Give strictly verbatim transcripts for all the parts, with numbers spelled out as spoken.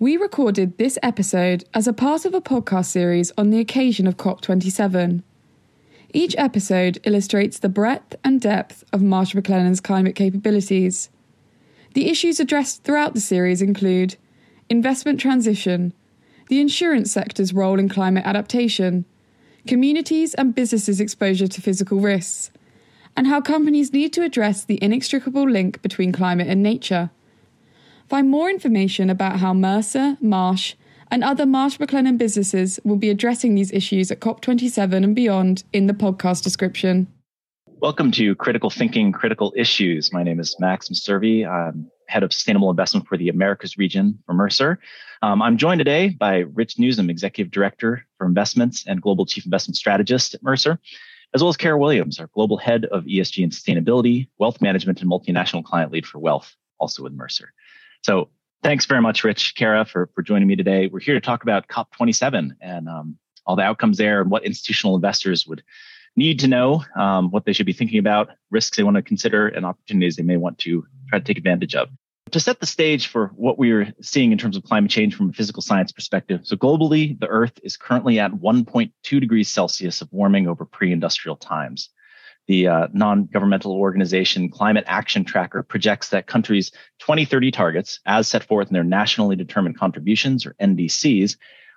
We recorded this episode as a part of a podcast series on the occasion of COP twenty-seven. Each episode illustrates the breadth and depth of Marsh McLennan's climate capabilities. The issues addressed throughout the series include investment transition, the insurance sector's role in climate adaptation, communities and businesses' exposure to physical risks, and how companies need to address the inextricable link between climate and nature. Find more information about how Mercer, Marsh, and other Marsh McLennan businesses will be addressing these issues at COP twenty-seven and beyond in the podcast description. Welcome to Critical Thinking, Critical Issues. My name is Max Servi. I'm Head of Sustainable Investment for the Americas region for Mercer. Um, I'm joined today by Rich Newsom, Executive Director for Investments and Global Chief Investment Strategist at Mercer, as well as Kara Williams, our Global Head of E S G and Sustainability, Wealth Management, and Multinational Client Lead for Wealth, also with Mercer. So thanks very much, Rich, Kara, for, for joining me today. We're here to talk about COP twenty-seven and um, all the outcomes there and what institutional investors would need to know, um, what they should be thinking about, risks they want to consider, and opportunities they may want to try to take advantage of. To set the stage for what we're seeing in terms of climate change from a physical science perspective, so globally, the Earth is currently at one point two degrees Celsius of warming over pre-industrial times. The uh, non-governmental organization Climate Action Tracker projects that countries' twenty thirty targets, as set forth in their Nationally Determined Contributions, or N D Cs,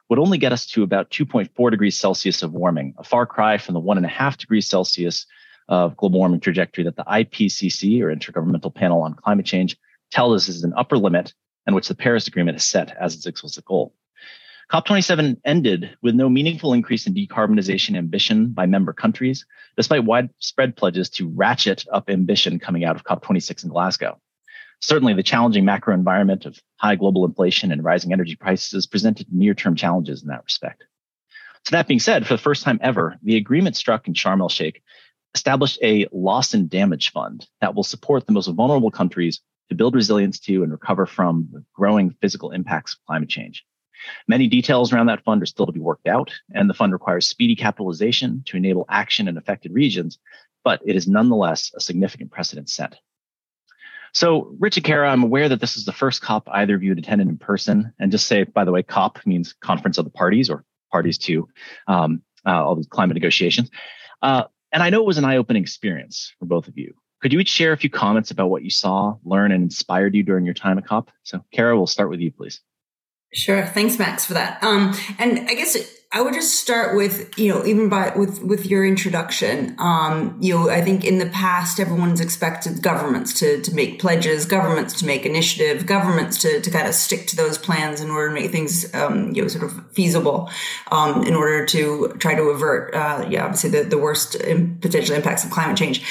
would only get us to about two point four degrees Celsius of warming, a far cry from the one point five degrees Celsius of global warming trajectory that the I P C C, or Intergovernmental Panel on Climate Change, tells us is an upper limit and which the Paris Agreement has set as its explicit goal. COP twenty-seven ended with no meaningful increase in decarbonization ambition by member countries, despite widespread pledges to ratchet up ambition coming out of COP twenty-six in Glasgow. Certainly, the challenging macro environment of high global inflation and rising energy prices presented near-term challenges in that respect. So that being said, for the first time ever, the agreement struck in Sharm el-Sheikh established a loss and damage fund that will support the most vulnerable countries to build resilience to and recover from the growing physical impacts of climate change. Many details around that fund are still to be worked out, and the fund requires speedy capitalization to enable action in affected regions, but it is nonetheless a significant precedent set. So, Rich and Kara, I'm aware that this is the first COP either of you had attended in person, and just say, by the way, COP means Conference of the Parties, or parties to um, uh, all these climate negotiations. Uh, and I know it was an eye-opening experience for both of you. Could you each share a few comments about what you saw, learned, and inspired you during your time at COP? So, Kara, we'll start with you, please. Sure. Thanks, Max, for that. Um, and I guess I would just start with, you know, even by with, with your introduction, um, you know, I think in the past, everyone's expected governments to, to make pledges, governments to make initiative, governments to, to kind of stick to those plans in order to make things, um, you know, sort of feasible um, in order to try to avert, uh, yeah, obviously the, the worst potential impacts of climate change.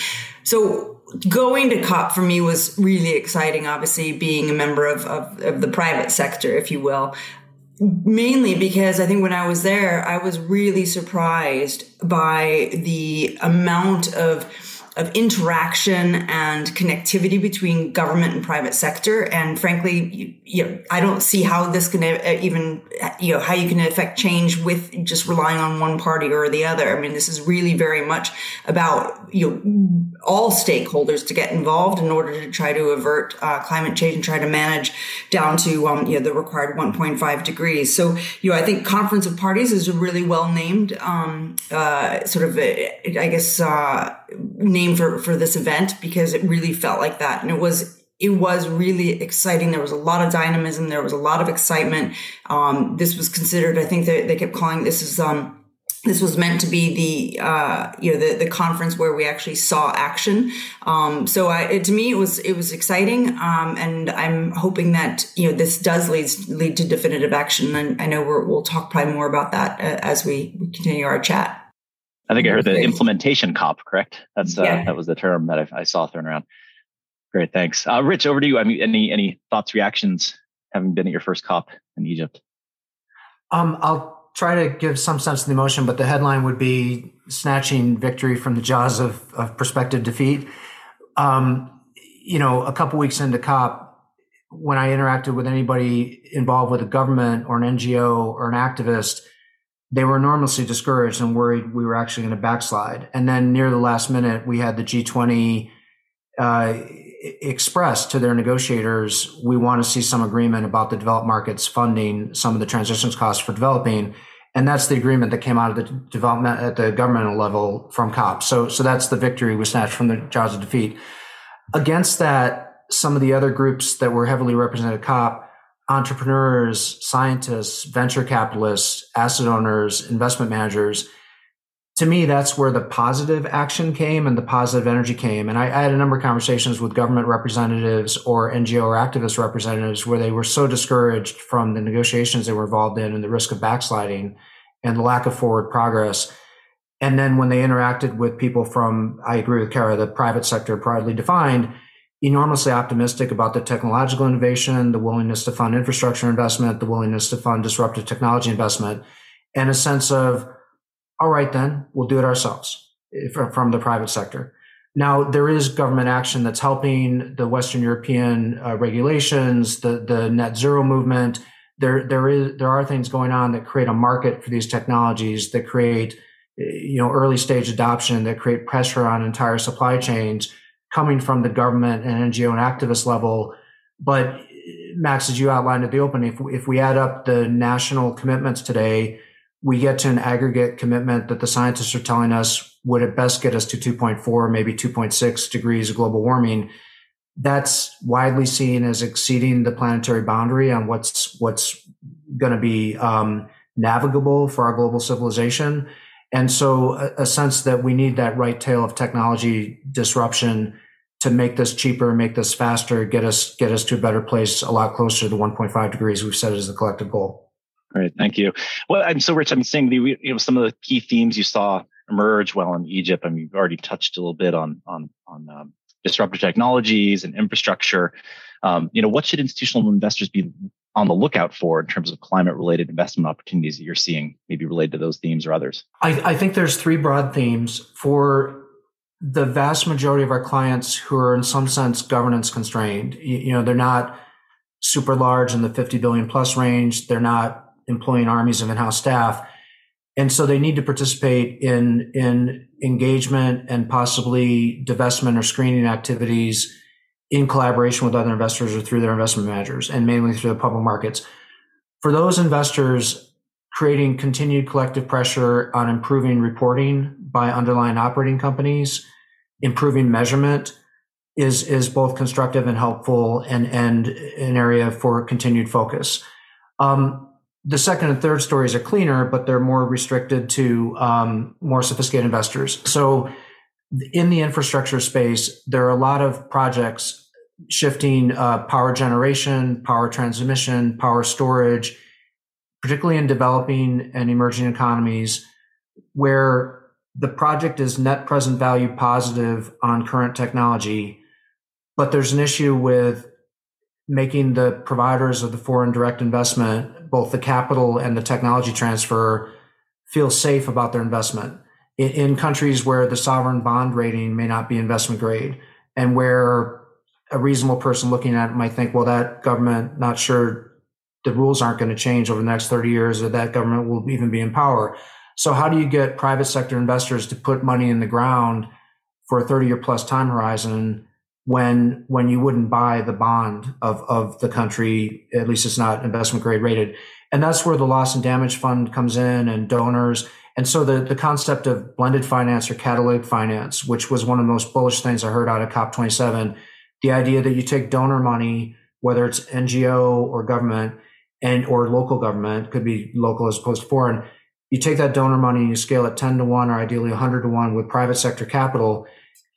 So going to COP for me was really exciting, obviously, being a member of, of, of the private sector, if you will, mainly because I think when I was there, I was really surprised by the amount of of interaction and connectivity between government and private sector. And frankly, you, you know, I don't see how this can even, you know, how you can affect change with just relying on one party or the other. I mean, this is really very much about, you know, all stakeholders to get involved in order to try to avert uh, climate change and try to manage down to, um, you know, the required one point five degrees. So, you know, I think Conference of Parties is a really well-named um, uh, sort of, a, I guess, uh, name for, for this event, because it really felt like that. And it was, it was really exciting. There was a lot of dynamism. There was a lot of excitement. Um, this was considered, I think they, they kept calling this is, um, this was meant to be the, uh, you know, the, the conference where we actually saw action. Um, so I, it, to me, it was, it was exciting. Um, and I'm hoping that, you know, this does lead, lead to definitive action. And I know we're, we'll talk probably more about that uh, as we continue our chat. I think I heard the implementation COP, correct? That's uh, yeah. That was the term that I, I saw thrown around. Great, thanks, uh, Rich. Over to you. I mean, any any thoughts, reactions, having been at your first COP in Egypt? Um, I'll try to give some sense of the emotion, but the headline would be snatching victory from the jaws of, of prospective defeat. Um, you know, a couple weeks into COP, when I interacted with anybody involved with a government or an N G O or an activist, they were enormously discouraged and worried we were actually going to backslide. And then near the last minute, we had the G twenty uh, expressed to their negotiators, we want to see some agreement about the developed markets funding some of the transition costs for developing. And that's the agreement that came out of the development at the governmental level from COP. So, so that's the victory we snatched from the jaws of defeat. Against that, some of the other groups that were heavily represented at COP, entrepreneurs, scientists, venture capitalists, asset owners, investment managers, to me, that's where the positive action came and the positive energy came. And I, I had a number of conversations with government representatives or N G O or activist representatives where they were so discouraged from the negotiations they were involved in and the risk of backsliding and the lack of forward progress. And then when they interacted with people from, I agree with Kara, the private sector broadly defined, enormously optimistic about the technological innovation, the willingness to fund infrastructure investment, the willingness to fund disruptive technology investment, and a sense of, all right, then we'll do it ourselves from the private sector. Now, there is government action that's helping the Western European uh, regulations, the, the net zero movement. There, there is, there are things going on that create a market for these technologies, that create, you know, early stage adoption, that create pressure on entire supply chains coming from the government and N G O and activist level. But Max, as you outlined at the opening, if, if we add up the national commitments today, we get to an aggregate commitment that the scientists are telling us would at best get us to two point four, maybe two point six degrees of global warming. That's widely seen as exceeding the planetary boundary on what's what's going to be um, navigable for our global civilization. And so a, a sense that we need that right tail of technology disruption to make this cheaper, make this faster, get us get us to a better place, a lot closer to the one point five degrees we've set as the collective goal. Great, thank you. Well, I'm so Rich. I'm seeing the you know some of the key themes you saw emerge well in Egypt. I mean, you've already touched a little bit on on on um, disruptive technologies and infrastructure. Um, you know, what should institutional investors be on the lookout for in terms of climate-related investment opportunities that you're seeing, maybe related to those themes or others? I, I think there's three broad themes for the vast majority of our clients who are in some sense governance constrained. You, you know, they're not super large in the fifty billion plus range. They're not employing armies of in-house staff. And so they need to participate in, in engagement and possibly divestment or screening activities in collaboration with other investors or through their investment managers and mainly through the public markets. For those investors, creating continued collective pressure on improving reporting by underlying operating companies, improving measurement is, is both constructive and helpful and, and an area for continued focus. Um, The second and third stories are cleaner, but they're more restricted to um, more sophisticated investors. So in the infrastructure space, there are a lot of projects shifting uh, power generation, power transmission, power storage, particularly in developing and emerging economies, where the project is net present value positive on current technology, but there's an issue with making the providers of the foreign direct investment, both the capital and the technology transfer, feel safe about their investment in, in countries where the sovereign bond rating may not be investment grade and where a reasonable person looking at it might think, well, that government, not sure the rules aren't going to change over the next thirty years or that government will even be in power. So how do you get private sector investors to put money in the ground for a thirty year plus time horizon when when you wouldn't buy the bond of, of the country, at least it's not investment grade rated? And that's where the loss and damage fund comes in and donors. And so the, the concept of blended finance or catalytic finance, which was one of the most bullish things I heard out of COP twenty-seven, the idea that you take donor money, whether it's N G O or government and or local government, could be local as opposed to foreign, you take that donor money and you scale it ten to one or ideally one hundred to one with private sector capital.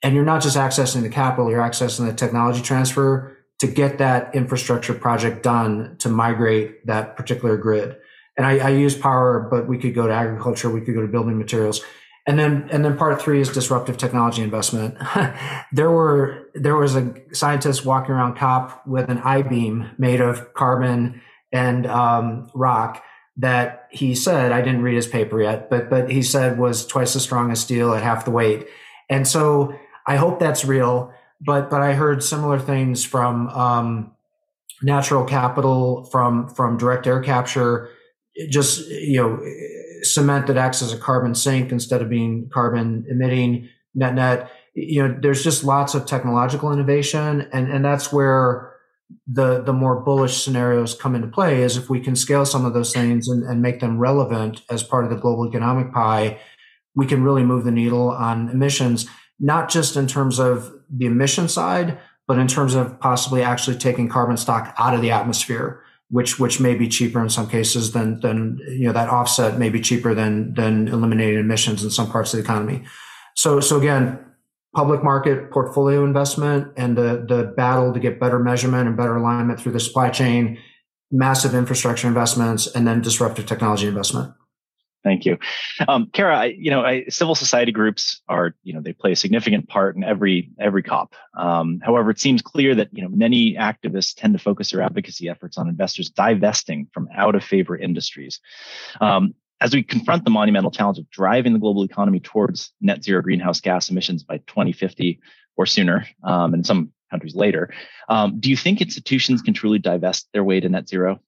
And you're not just accessing the capital, you're accessing the technology transfer to get that infrastructure project done to migrate that particular grid. And I, I use power, but we could go to agriculture, we could go to building materials. And then, and then part three is disruptive technology investment. There were, there was a scientist walking around COP with an I-beam made of carbon and um, rock that he said, I didn't read his paper yet, but, but he said was twice as strong as steel at half the weight. And so, I hope that's real, but but I heard similar things from um, natural capital, from from direct air capture, just you know, cement that acts as a carbon sink instead of being carbon emitting net net. you know, there's just lots of technological innovation. And, and that's where the, the more bullish scenarios come into play, is if we can scale some of those things and, and make them relevant as part of the global economic pie, we can really move the needle on emissions, not just in terms of the emission side, but in terms of possibly actually taking carbon stock out of the atmosphere, which which may be cheaper in some cases than, than you know, that offset may be cheaper than than eliminating emissions in some parts of the economy. So so again, public market portfolio investment and the the battle to get better measurement and better alignment through the supply chain, massive infrastructure investments, and then disruptive technology investment. Thank you. Um, Kara, I, you know, I, civil society groups are, you know, they play a significant part in every every COP. Um, however, it seems clear that, you know, many activists tend to focus their advocacy efforts on investors divesting from out of favor industries. Um, as we confront the monumental challenge of driving the global economy towards net zero greenhouse gas emissions by twenty fifty or sooner, um, and some countries later, um, do you think institutions can truly divest their way to net zero?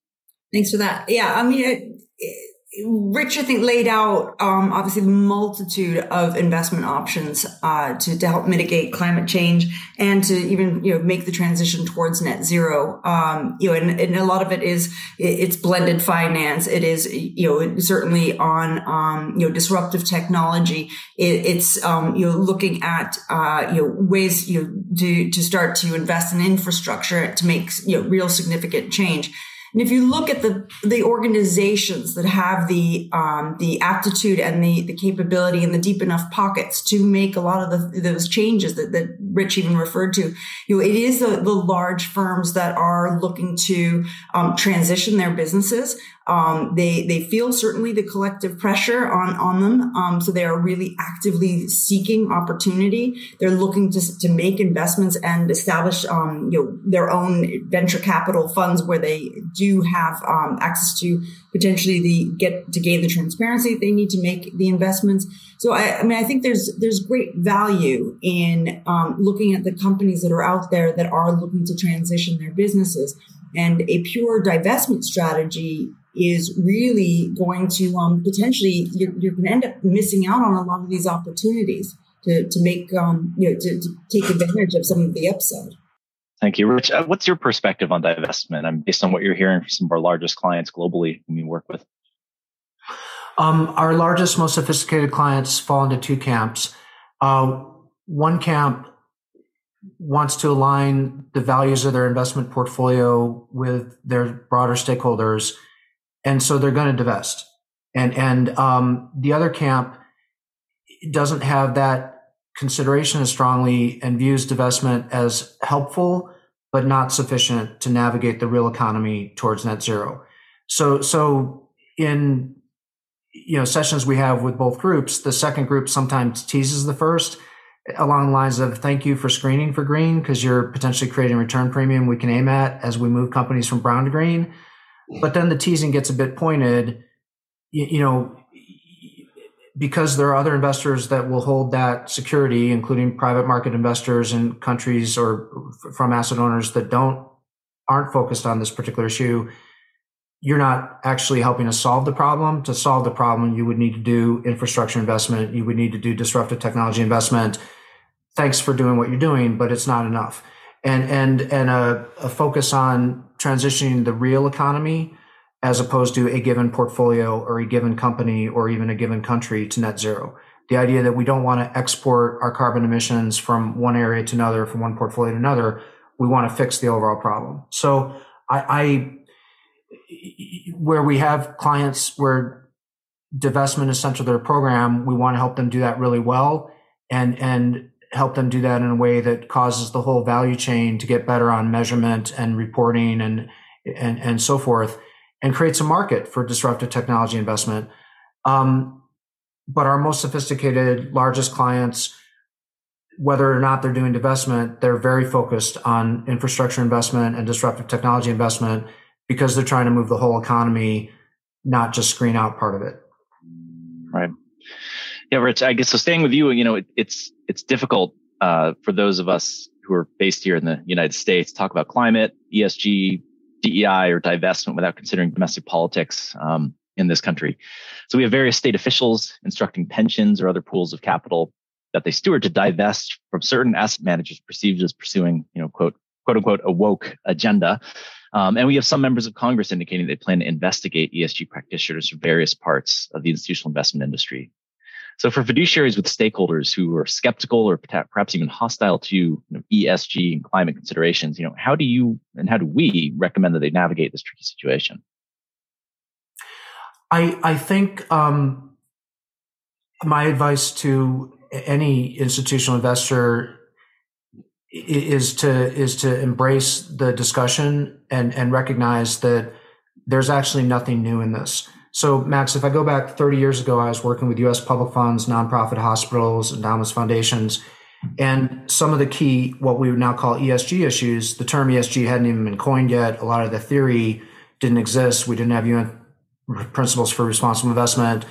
Thanks for that. Yeah, I mean, it, it, Rich, I think, laid out um, obviously the multitude of investment options uh, to, to help mitigate climate change and to even, you know, make the transition towards net zero. Um, you know, and, and a lot of it is it's blended finance. It is, you know, certainly on um, you know, disruptive technology. It, it's um, you know, looking at uh, you know, ways, you know, to to start to invest in infrastructure to make, you know, real significant change. And if you look at the, the organizations that have the, um, the aptitude and the, the capability and the deep enough pockets to make a lot of the, those changes that, that Rich even referred to, you know, it is the, the large firms that are looking to, um, transition their businesses. Um, they, they feel certainly the collective pressure on, on them. Um, so they are really actively seeking opportunity. They're looking to, to make investments and establish, um, you know, their own venture capital funds where they do have, um, access to potentially the get to gain the transparency they need to make the investments. So I, I mean, I think there's, there's great value in, um, looking at the companies that are out there that are looking to transition their businesses. And a pure divestment strategy is really going to um, potentially, you're, you're going to end up missing out on a lot of these opportunities to, to make, um, you know, to, to take advantage of some of the upside. Thank you, Rich. Uh, what's your perspective on divestment? I'm based on what you're hearing from some of our largest clients globally whom you work with. Um, our largest, most sophisticated clients fall into two camps. Uh, one camp wants to align the values of their investment portfolio with their broader stakeholders. And so they're going to divest. And, and, um, the other camp doesn't have that consideration as strongly and views divestment as helpful, but not sufficient to navigate the real economy towards net zero. So, so in, you know, sessions we have with both groups, the second group sometimes teases the first, along the lines of, thank you for screening for green, because you're potentially creating a return premium we can aim at as we move companies from brown to green. But then the teasing gets a bit pointed, you, you know, because there are other investors that will hold that security, including private market investors in countries or from asset owners that don't, aren't focused on this particular issue. You're not actually helping us solve the problem. To solve the problem, you would need to do infrastructure investment. You would need to do disruptive technology investment. Thanks for doing what you're doing, but it's not enough. And and and a, a focus on transitioning the real economy as opposed to a given portfolio or a given company or even a given country to net zero. The idea that we don't want to export our carbon emissions from one area to another, from one portfolio to another. We want to fix the overall problem. So I, I where we have clients where divestment is central to their program, we want to help them do that really well and, and help them do that in a way that causes the whole value chain to get better on measurement and reporting and, and, and so forth, and creates a market for disruptive technology investment. Um, but our most sophisticated, largest clients, whether or not they're doing divestment, they're very focused on infrastructure investment and disruptive technology investment, because they're trying to move the whole economy, not just screen out part of it. Right. Yeah, Rich, I guess, so staying with you, you know, it, it's it's difficult uh, for those of us who are based here in the United States to talk about climate, E S G, D E I, or divestment without considering domestic politics um, in this country. So we have various state officials instructing pensions or other pools of capital that they steward to divest from certain asset managers perceived as pursuing, you know, quote, quote unquote, a woke agenda. Um, and we have some members of Congress indicating they plan to investigate E S G practitioners from various parts of the institutional investment industry. So for fiduciaries with stakeholders who are skeptical or perhaps even hostile to you know, E S G and climate considerations, you know, how do you and how do we recommend that they navigate this tricky situation? I, I think um, my advice to any institutional investor is to is to embrace the discussion and, and recognize that there's actually nothing new in this. So, Max, if I go back thirty years ago, I was working with U S public funds, nonprofit hospitals, endowments, foundations, and some of the key, what we would now call E S G issues, the term E S G hadn't even been coined yet. A lot of the theory didn't exist. We didn't have U N principles for responsible investment,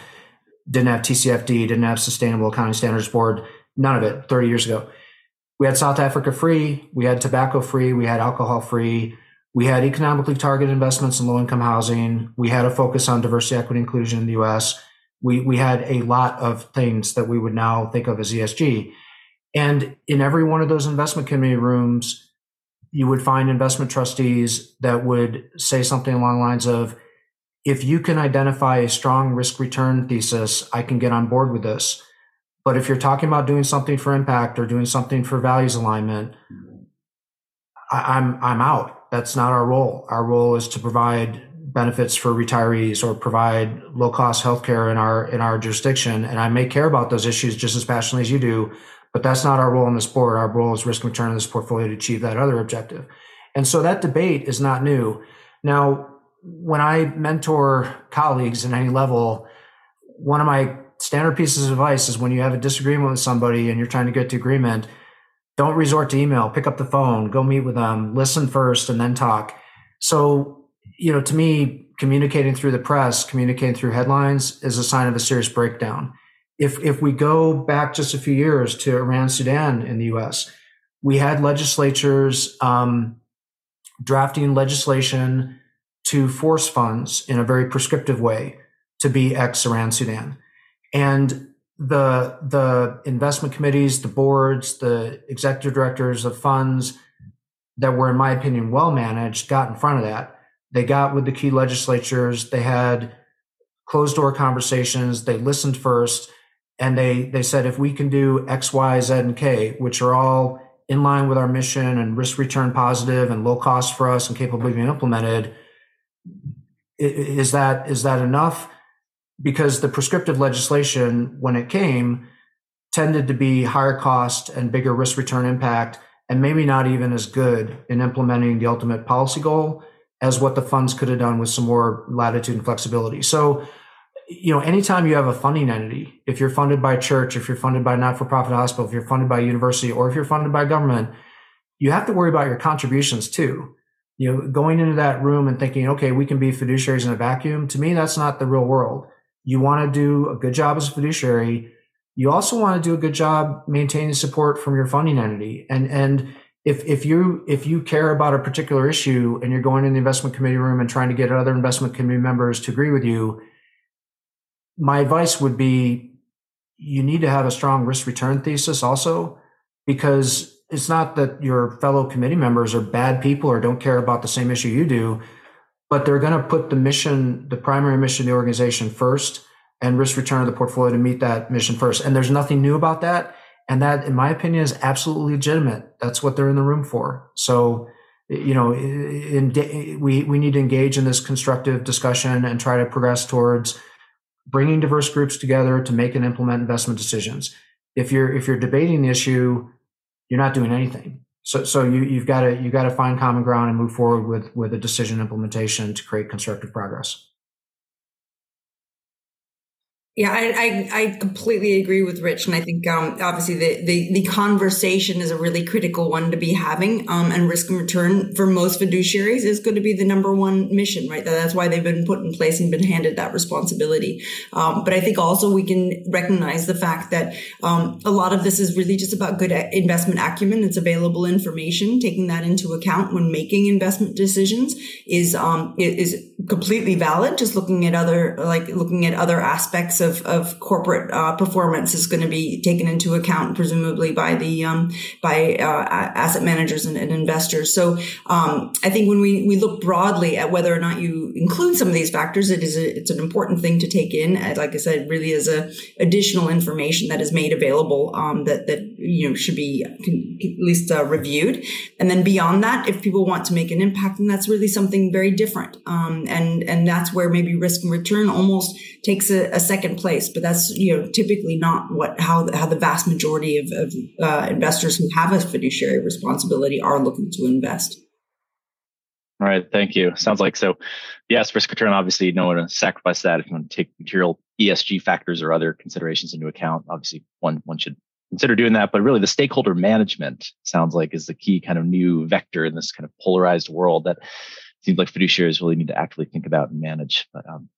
didn't have T C F D, didn't have Sustainable Accounting Standards Board, none of it thirty years ago. We had South Africa free, we had tobacco free, we had alcohol free, we had economically targeted investments in low-income housing, we had a focus on diversity, equity, inclusion in the U S. We, we had a lot of things that we would now think of as E S G. And in every one of those investment committee rooms, you would find investment trustees that would say something along the lines of, if you can identify a strong risk-return thesis, I can get on board with this. But if you're talking about doing something for impact or doing something for values alignment, I, I'm I'm out. That's not our role. Our role is to provide benefits for retirees or provide low cost healthcare in our in our jurisdiction. And I may care about those issues just as passionately as you do, but that's not our role in this board. Our role is risk and return in this portfolio to achieve that other objective. And so that debate is not new. Now, when I mentor colleagues in any level, one of my standard pieces of advice is when you have a disagreement with somebody and you're trying to get to agreement, don't resort to email, pick up the phone, go meet with them, listen first and then talk. So, you know, to me, communicating through the press, communicating through headlines is a sign of a serious breakdown. If if we go back just a few years to Iran, Sudan in the U S, we had legislatures um, drafting legislation to force funds in a very prescriptive way to be ex-Iran, Sudan. And the the investment committees, the boards, the executive directors of funds that were, in my opinion, well managed, got in front of that. They got with the key legislatures. They had closed door conversations. They listened first, and they they said, if we can do X, Y, Z, and K, which are all in line with our mission and risk return positive and low cost for us and capable of being implemented, is that is that enough? Because the prescriptive legislation, when it came, tended to be higher cost and bigger risk return impact, and maybe not even as good in implementing the ultimate policy goal as what the funds could have done with some more latitude and flexibility. So, you know, anytime you have a funding entity, if you're funded by church, if you're funded by not-for-profit hospital, if you're funded by university, or if you're funded by government, you have to worry about your contributions too. You know, going into that room and thinking, okay, we can be fiduciaries in a vacuum, to me, that's not the real world. You want to do a good job as a fiduciary. You also want to do a good job maintaining support from your funding entity. And and if if you if you care about a particular issue and you're going in the investment committee room and trying to get other investment committee members to agree with you, my advice would be you need to have a strong risk return thesis also, because it's not that your fellow committee members are bad people or don't care about the same issue you do, but they're going to put the mission, the primary mission of the organization first, and risk return of the portfolio to meet that mission first. And there's nothing new about that. And that, in my opinion, is absolutely legitimate. That's what they're in the room for. So, you know, in, we, we need to engage in this constructive discussion and try to progress towards bringing diverse groups together to make and implement investment decisions. If you're, if you're debating the issue, you're not doing anything. So, so you, you've got to, you've got to find common ground and move forward with, with a decision implementation to create constructive progress. Yeah, I, I, I completely agree with Rich. And I think um, obviously the, the, the conversation is a really critical one to be having. Um, and risk and return for most fiduciaries is going to be the number one mission, right? That's why they've been put in place and been handed that responsibility. Um, but I think also we can recognize the fact that um, a lot of this is really just about good investment acumen. It's available information. Taking that into account when making investment decisions is um, is completely valid. Just looking at other, like looking at other aspects of of, of corporate uh, performance is going to be taken into account, presumably by the um, by uh, asset managers and, and investors. So um, I think when we, we look broadly at whether or not you include some of these factors, it is a, it's an important thing to take in. Like I said, really as a additional information that is made available um, that that you know should be at least uh, reviewed. And then beyond that, if people want to make an impact, then that's really something very different. Um, and and that's where maybe risk and return almost takes a, a second place. But that's you know typically not what how how the vast majority of, of uh, investors who have a fiduciary responsibility are looking to invest. All right, thank you. Sounds like so. Yes, risk return. Obviously, you don't want to sacrifice that if you want to take material E S G factors or other considerations into account. Obviously, one one should consider doing that. But really, the stakeholder management sounds like is the key kind of new vector in this kind of polarized world that seems like fiduciaries really need to actively think about and manage. But um,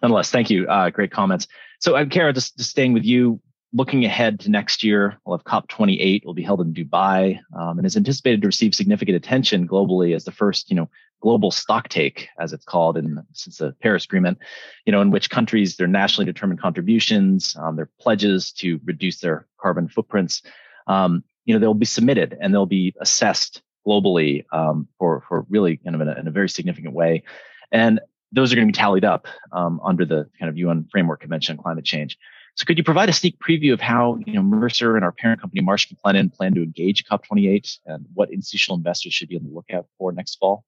nonetheless, thank you. Uh, great comments. So, um, Kara, just, just staying with you. Looking ahead to next year, we'll have COP twenty-eight will be held in Dubai um, and is anticipated to receive significant attention globally as the first, you know, global stock take, as it's called, in since the Paris Agreement, you know, in which countries their nationally determined contributions, um, their pledges to reduce their carbon footprints, um, you know, they'll be submitted and they'll be assessed globally um, for for really kind of in a, in a very significant way, and those are going to be tallied up um, under the kind of U N Framework Convention on Climate Change. So could you provide a sneak preview of how you know Mercer and our parent company, Marsh McLennan, plan to engage COP twenty-eight and what institutional investors should be on the lookout for next fall?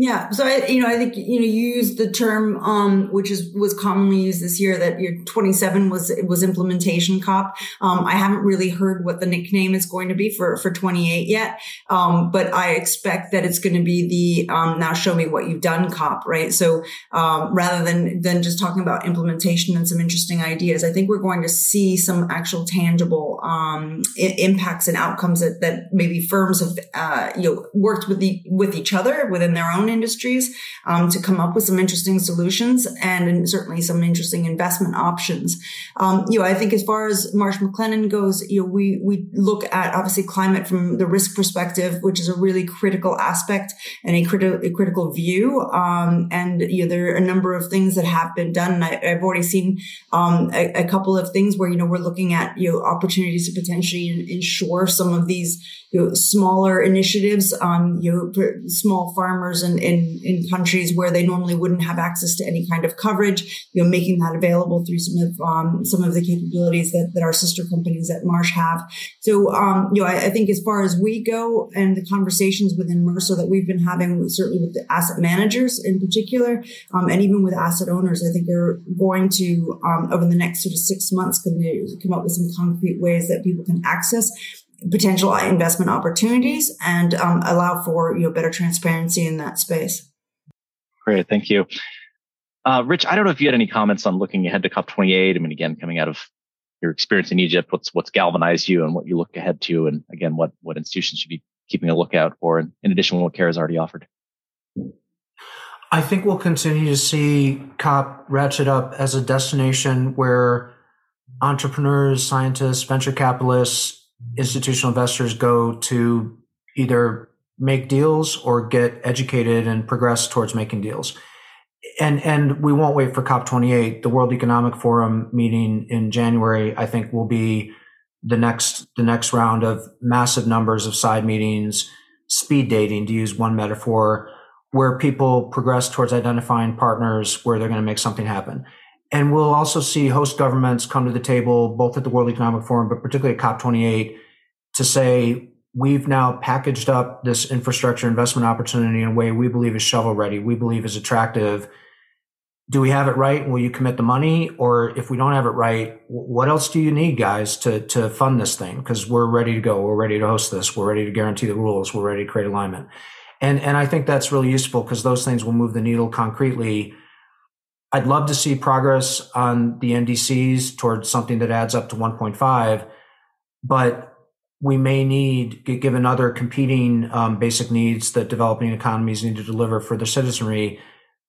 Yeah. So, I, you know, I think, you know, you used the term, um, which is, was commonly used this year, that your twenty-seven was, was implementation COP. Um, I haven't really heard what the nickname is going to be for, for twenty-eight yet. Um, but I expect that it's going to be the, um, now show me what you've done COP, right? So, um, rather than, than just talking about implementation and some interesting ideas, I think we're going to see some actual tangible, um, I- impacts and outcomes that, that maybe firms have, uh, you know, worked with the, with each other within their own industries um, to come up with some interesting solutions and certainly some interesting investment options. Um, you know, I think as far as Marsh McLennan goes, you know, we we look at obviously climate from the risk perspective, which is a really critical aspect and a critical a critical view. Um, and you know, there are a number of things that have been done, and I, I've already seen um, a, a couple of things where you know we're looking at you know opportunities to potentially ensure some of these you know smaller initiatives on you know small farmers and In, in countries where they normally wouldn't have access to any kind of coverage, you know, making that available through some of um, some of the capabilities that, that our sister companies at Marsh have. So, um, you know, I, I think as far as we go and the conversations within Mercer that we've been having, certainly with the asset managers in particular, um, and even with asset owners, I think they're going to um, over the next sort of six months come up with some concrete ways that people can access potential investment opportunities and um, allow for you know better transparency in that space. Great, thank you, uh, Rich. I don't know if you had any comments on looking ahead to COP twenty-eight. I mean, again, coming out of your experience in Egypt, what's what's galvanized you and what you look ahead to, and again, what what institutions should be keeping a lookout for, and in addition, what Kara's already offered. I think we'll continue to see COP ratchet up as a destination where entrepreneurs, scientists, venture capitalists, institutional investors go to either make deals or get educated and progress towards making deals. And and we won't wait for COP twenty-eight. The World Economic Forum meeting in January, I think, will be the next the next round of massive numbers of side meetings, speed dating, to use one metaphor, where people progress towards identifying partners where they're going to make something happen. And we'll also see host governments come to the table, both at the World Economic Forum, but particularly at COP twenty-eight, to say, we've now packaged up this infrastructure investment opportunity in a way we believe is shovel ready, we believe is attractive. Do we have it right? Will you commit the money? Or if we don't have it right, what else do you need, guys, to, to fund this thing? Because we're ready to go. We're ready to host this. We're ready to guarantee the rules. We're ready to create alignment. And, and I think that's really useful because those things will move the needle concretely. I'd love to see progress on the N D Cs towards something that adds up to one point five, but we may need, given other competing um, basic needs that developing economies need to deliver for their citizenry,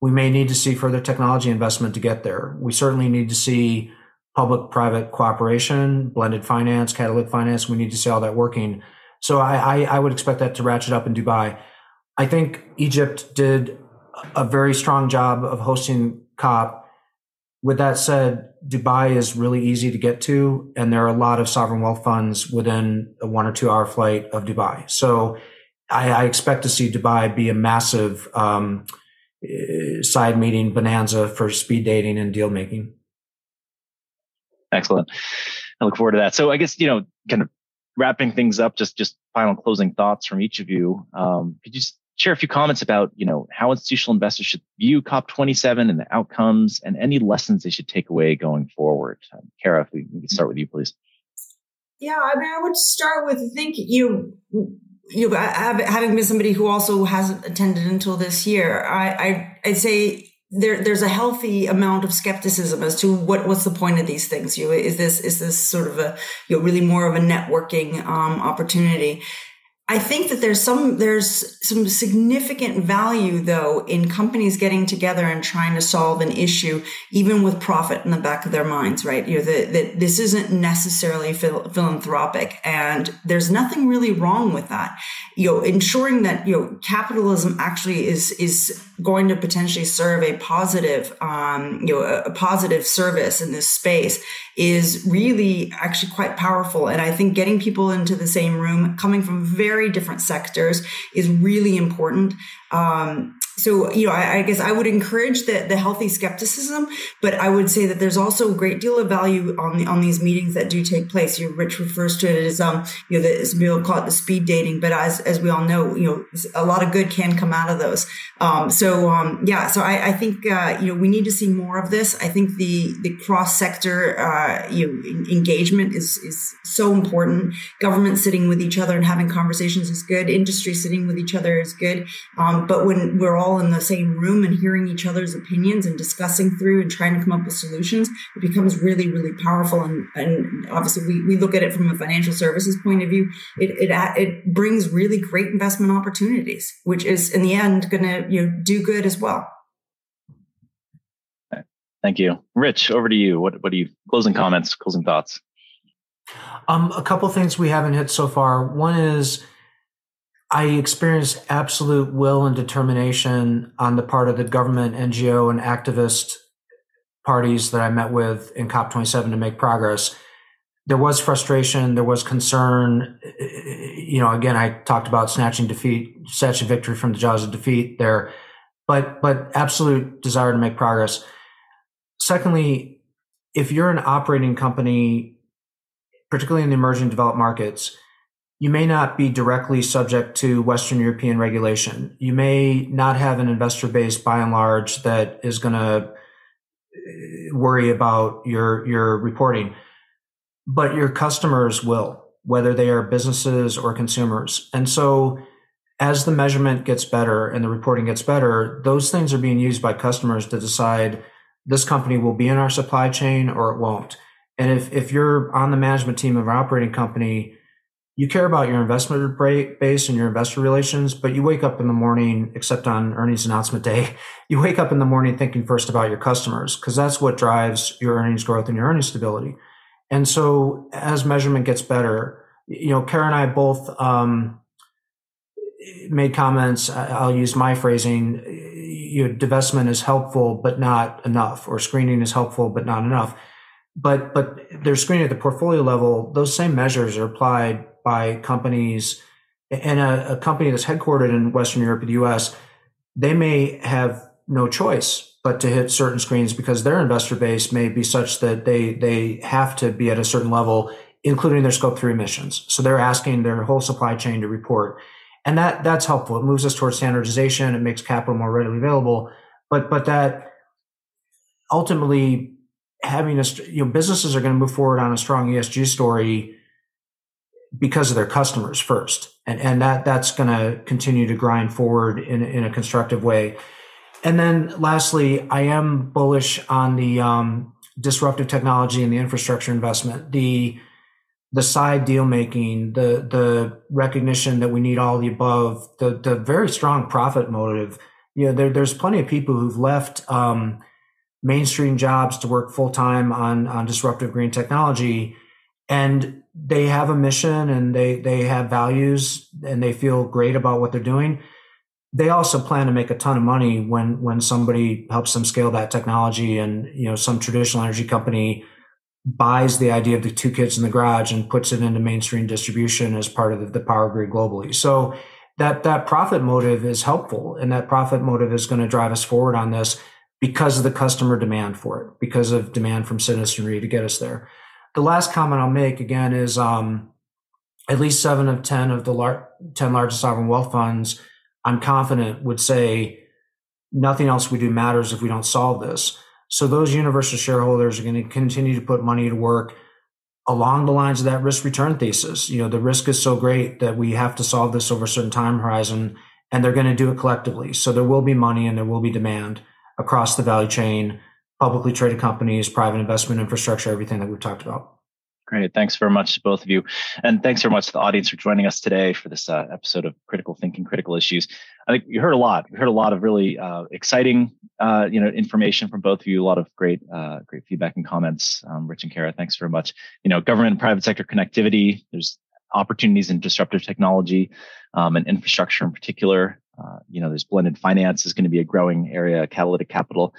we may need to see further technology investment to get there. We certainly need to see public-private cooperation, blended finance, catalytic finance. We need to see all that working. So I, I, I would expect that to ratchet up in Dubai. I think Egypt did a very strong job of hosting COP. With that said, Dubai is really easy to get to, and there are a lot of sovereign wealth funds within a one or two hour flight of Dubai. So I, I expect to see Dubai be a massive um, side meeting bonanza for speed dating and deal making. Excellent. I look forward to that. So I guess, you know, kind of wrapping things up, just just final closing thoughts from each of you. Um, could you just share a few comments about, you know, how institutional investors should view COP twenty-seven and the outcomes and any lessons they should take away going forward? Um, Kara, if we can start with you, please. Yeah, I mean, I would start with think you, you having been somebody who also hasn't attended until this year, I, I I'd say There, there's a healthy amount of skepticism as to what, what's the point of these things? You know, is this, is this sort of a, you know, really more of a networking, um, opportunity? I think that there's some, there's some significant value though in companies getting together and trying to solve an issue, even with profit in the back of their minds, right? You know, that, that this isn't necessarily phil- philanthropic, and there's nothing really wrong with that. You know, ensuring that, you know, capitalism actually is, is, going to potentially serve a positive, um, you know, a, a positive service in this space is really actually quite powerful. And I think getting people into the same room, coming from very different sectors, is really important. Um, so, you know, I, I guess I would encourage the, the healthy skepticism, but I would say that there's also a great deal of value on the, on these meetings that do take place. You know, Rich refers to it as, um, you know, the, some people call it the speed dating, but as, as we all know, you know, a lot of good can come out of those. Um, so, um, yeah, so I, I think, uh, you know, we need to see more of this. I think the, the cross sector, uh, you know, engagement is, is so important. Government sitting with each other and having conversations is good. Industry sitting with each other is good. Um, But when we're all in the same room and hearing each other's opinions and discussing through and trying to come up with solutions, it becomes really, really powerful. And, and obviously, we, we look at it from a financial services point of view. It, it it brings really great investment opportunities, which is in the end going to, you know, do good as well. Thank you, Rich. Over to you. What what are you closing comments, closing thoughts? Um, a couple things we haven't hit so far. One is, I experienced absolute will and determination on the part of the government, N G O, and activist parties that I met with in COP twenty-seven to make progress. There was frustration. There was concern. You know, again, I talked about snatching defeat, snatching victory from the jaws of defeat there, but, but absolute desire to make progress. Secondly, if you're an operating company, particularly in the emerging developed markets, you may not be directly subject to Western European regulation. You may not have an investor base by and large that is going to worry about your, your reporting, but your customers will, whether they are businesses or consumers. And so as the measurement gets better and the reporting gets better, those things are being used by customers to decide this company will be in our supply chain or it won't. And if, if you're on the management team of an operating company, you care about your investment base and your investor relations, but you wake up in the morning, except on earnings announcement day, you wake up in the morning thinking first about your customers, because that's what drives your earnings growth and your earnings stability. And so as measurement gets better, you know, Kara and I both um, made comments, I'll use my phrasing, you know, divestment is helpful, but not enough, or screening is helpful, but not enough. But, but they're screened at the portfolio level. Those same measures are applied by companies, and a, a company that's headquartered in Western Europe or the U S, they may have no choice but to hit certain screens because their investor base may be such that they, they have to be at a certain level, including their scope three emissions. So they're asking their whole supply chain to report. And that, that's helpful. It moves us towards standardization. It makes capital more readily available. But, but that ultimately having a, you know, businesses are going to move forward on a strong E S G story because of their customers first. And, and that, that's going to continue to grind forward in, in a constructive way. And then lastly, I am bullish on the, um, disruptive technology and the infrastructure investment, the, the side deal making, the, the recognition that we need all the above, the, the very strong profit motive. You know, there, there's plenty of people who've left, um, mainstream jobs to work full time on, on disruptive green technology. And they have a mission and they, they have values and they feel great about what they're doing. they also plan to make a ton of money when when somebody helps them scale that technology, and you know, some traditional energy company buys the idea of the two kids in the garage and puts it into mainstream distribution as part of the power grid globally. So that that profit motive is helpful, and that profit motive is going to drive us forward on this because of the customer demand for it, because of demand from citizenry to get us there. The last comment I'll make again is um, at least seven of ten of the lar- ten largest sovereign wealth funds, I'm confident, would say nothing else we do matters if we don't solve this. So those universal shareholders are going to continue to put money to work along the lines of that risk return thesis. You know, the risk is so great that we have to solve this over a certain time horizon, and they're going to do it collectively. So there will be money and there will be demand across the value chain, publicly traded companies, private investment infrastructure, everything that we've talked about. Great. Thanks very much to both of you. And thanks very much to the audience for joining us today for this uh, episode of Critical Thinking, Critical Issues. I think you heard a lot. We heard a lot of really uh, exciting uh, you know, information from both of you, a lot of great uh, great feedback and comments. Um, Rich and Kara, thanks very much. You know, government and private sector connectivity, there's opportunities in disruptive technology um, and infrastructure in particular. Uh, you know, there's blended finance is going to be a growing area, catalytic capital.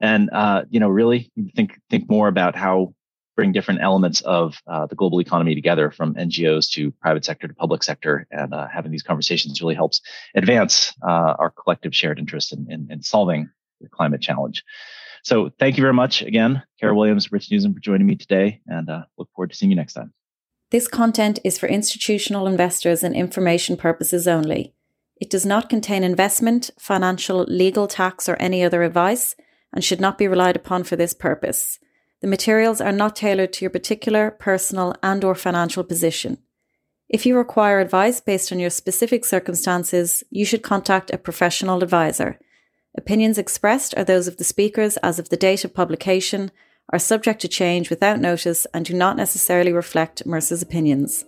And, uh, you know, really think think more about how bring different elements of uh, the global economy together, from N G Os to private sector to public sector. And uh, having these conversations really helps advance uh, our collective shared interest in, in, in solving the climate challenge. So thank you very much again, Kara Williams, Rich Newsom, for joining me today, and uh, look forward to seeing you next time. This content is for institutional investors and information purposes only. It does not contain investment, financial, legal, tax, or any other advice, and should not be relied upon for this purpose. The materials are not tailored to your particular, personal, and or financial position. If you require advice based on your specific circumstances, you should contact a professional advisor. Opinions expressed are those of the speakers as of the date of publication, are subject to change without notice, and do not necessarily reflect Mercer's opinions.